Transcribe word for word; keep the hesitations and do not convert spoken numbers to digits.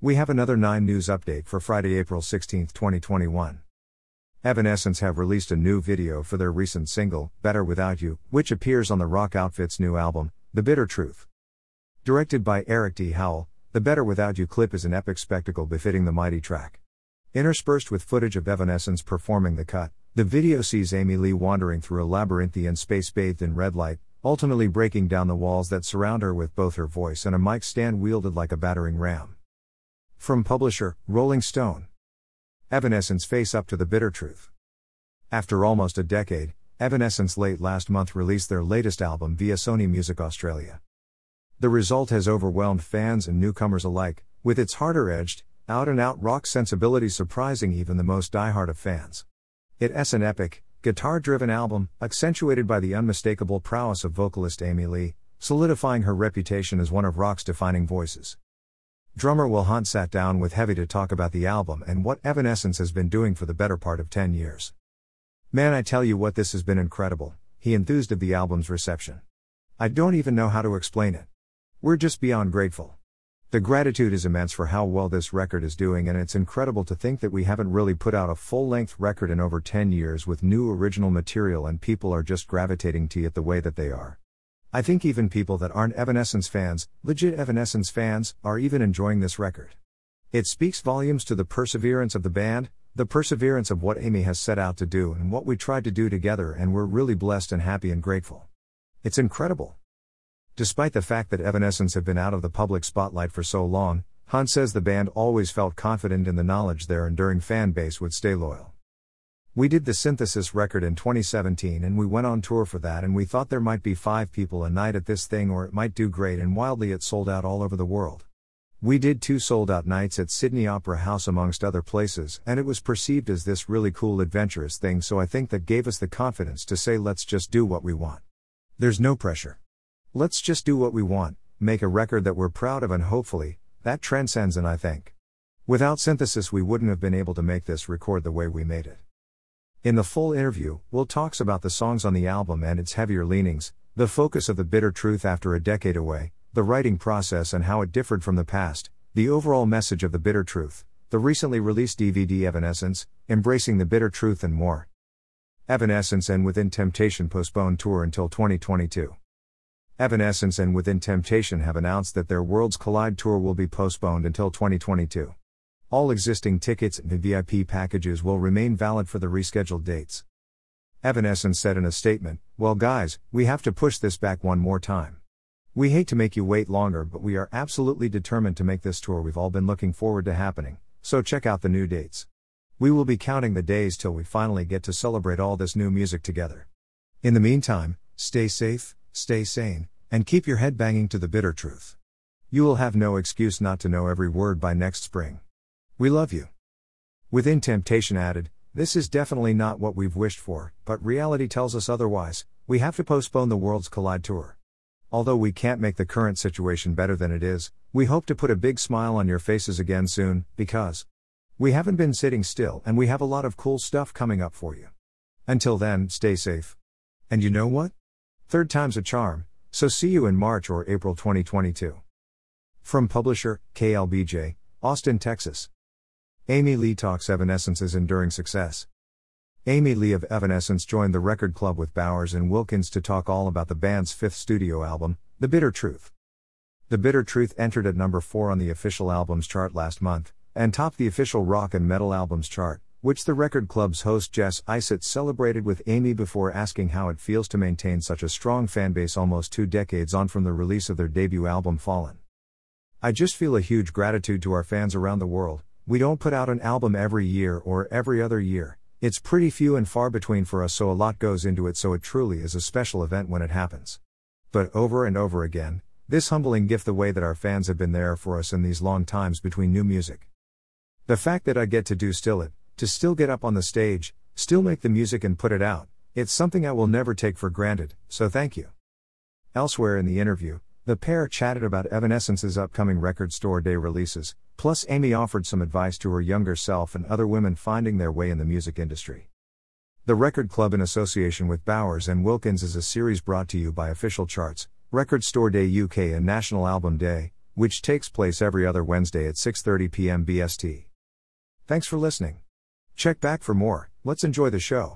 We have another nine news update for Friday, April sixteenth, twenty twenty-one. Evanescence have released a new video for their recent single, Better Without You, which appears on the rock outfit's new album, The Bitter Truth. Directed by Eric D. Howell, the Better Without You clip is an epic spectacle befitting the mighty track. Interspersed with footage of Evanescence performing the cut, the video sees Amy Lee wandering through a labyrinthian space bathed in red light, ultimately breaking down the walls that surround her with both her voice and a mic stand wielded like a battering ram. From publisher, Rolling Stone. Evanescence face up to the bitter truth. After almost a decade, Evanescence late last month released their latest album via Sony Music Australia. The result has overwhelmed fans and newcomers alike, with its harder-edged, out-and-out rock sensibility surprising even the most diehard of fans. It's an epic, guitar-driven album, accentuated by the unmistakable prowess of vocalist Amy Lee, solidifying her reputation as one of rock's defining voices. Drummer Will Hunt sat down with Heavy to talk about the album and what Evanescence has been doing for the better part of ten years. "Man, I tell you what, this has been incredible," he enthused of the album's reception. "I don't even know how to explain it. We're just beyond grateful. The gratitude is immense for how well this record is doing, and it's incredible to think that we haven't really put out a full-length record in over ten years with new original material, and people are just gravitating to it the way that they are. I think even people that aren't Evanescence fans, legit Evanescence fans, are even enjoying this record. It speaks volumes to the perseverance of the band, the perseverance of what Amy has set out to do and what we tried to do together, and we're really blessed and happy and grateful. It's incredible." Despite the fact that Evanescence have been out of the public spotlight for so long, Hunt says the band always felt confident in the knowledge their enduring fan base would stay loyal. "We did the Synthesis record in twenty seventeen and we went on tour for that, and we thought there might be five people a night at this thing, or it might do great, and wildly it sold out all over the world. We did two sold out nights at Sydney Opera House amongst other places, and it was perceived as this really cool adventurous thing, so I think that gave us the confidence to say, let's just do what we want. There's no pressure. Let's just do what we want, make a record that we're proud of, and hopefully, that transcends, and I think. Without Synthesis we wouldn't have been able to make this record the way we made it." In the full interview, Will talks about the songs on the album and its heavier leanings, the focus of the bitter truth after a decade away, the writing process and how it differed from the past, the overall message of the bitter truth, the recently released D V D Evanescence, Embracing the Bitter Truth, and more. Evanescence and Within Temptation postponed tour until twenty twenty-two. Evanescence and Within Temptation have announced that their Worlds Collide Tour will be postponed until twenty twenty-two. All existing tickets and V I P packages will remain valid for the rescheduled dates. Evanescence said in a statement, "Well guys, we have to push this back one more time. We hate to make you wait longer, but we are absolutely determined to make this tour we've all been looking forward to happening, so check out the new dates. We will be counting the days till we finally get to celebrate all this new music together. In the meantime, stay safe, stay sane, and keep your head banging to the bitter truth. You will have no excuse not to know every word by next spring. We love you." Within Temptation added, "This is definitely not what we've wished for, but reality tells us otherwise. We have to postpone the Worlds Collide Tour. Although we can't make the current situation better than it is, we hope to put a big smile on your faces again soon, because we haven't been sitting still and we have a lot of cool stuff coming up for you. Until then, stay safe. And you know what? Third time's a charm, so see you in March or April twenty twenty-two. From publisher, K L B J, Austin, Texas. Amy Lee talks Evanescence's enduring success. Amy Lee of Evanescence joined the record club with Bowers and Wilkins to talk all about the band's fifth studio album, The Bitter Truth. The Bitter Truth entered at number four on the official albums chart last month, and topped the official rock and metal albums chart, which the record club's host Jess Iset celebrated with Amy before asking how it feels to maintain such a strong fanbase almost two decades on from the release of their debut album Fallen. "I just feel a huge gratitude to our fans around the world. We don't put out an album every year or every other year, it's pretty few and far between for us, so a lot goes into it, so it truly is a special event when it happens. But over and over again, this humbling gift, the way that our fans have been there for us in these long times between new music. The fact that I get to do still it, to still get up on the stage, still make the music and put it out, it's something I will never take for granted, so thank you." Elsewhere in the interview, the pair chatted about Evanescence's upcoming Record Store Day releases, plus Amy offered some advice to her younger self and other women finding their way in the music industry. The Record Club, in association with Bowers and Wilkins, is a series brought to you by Official Charts, Record Store Day U K and National Album Day, which takes place every other Wednesday at six thirty p m B S T. Thanks for listening. Check back for more. Let's enjoy the show.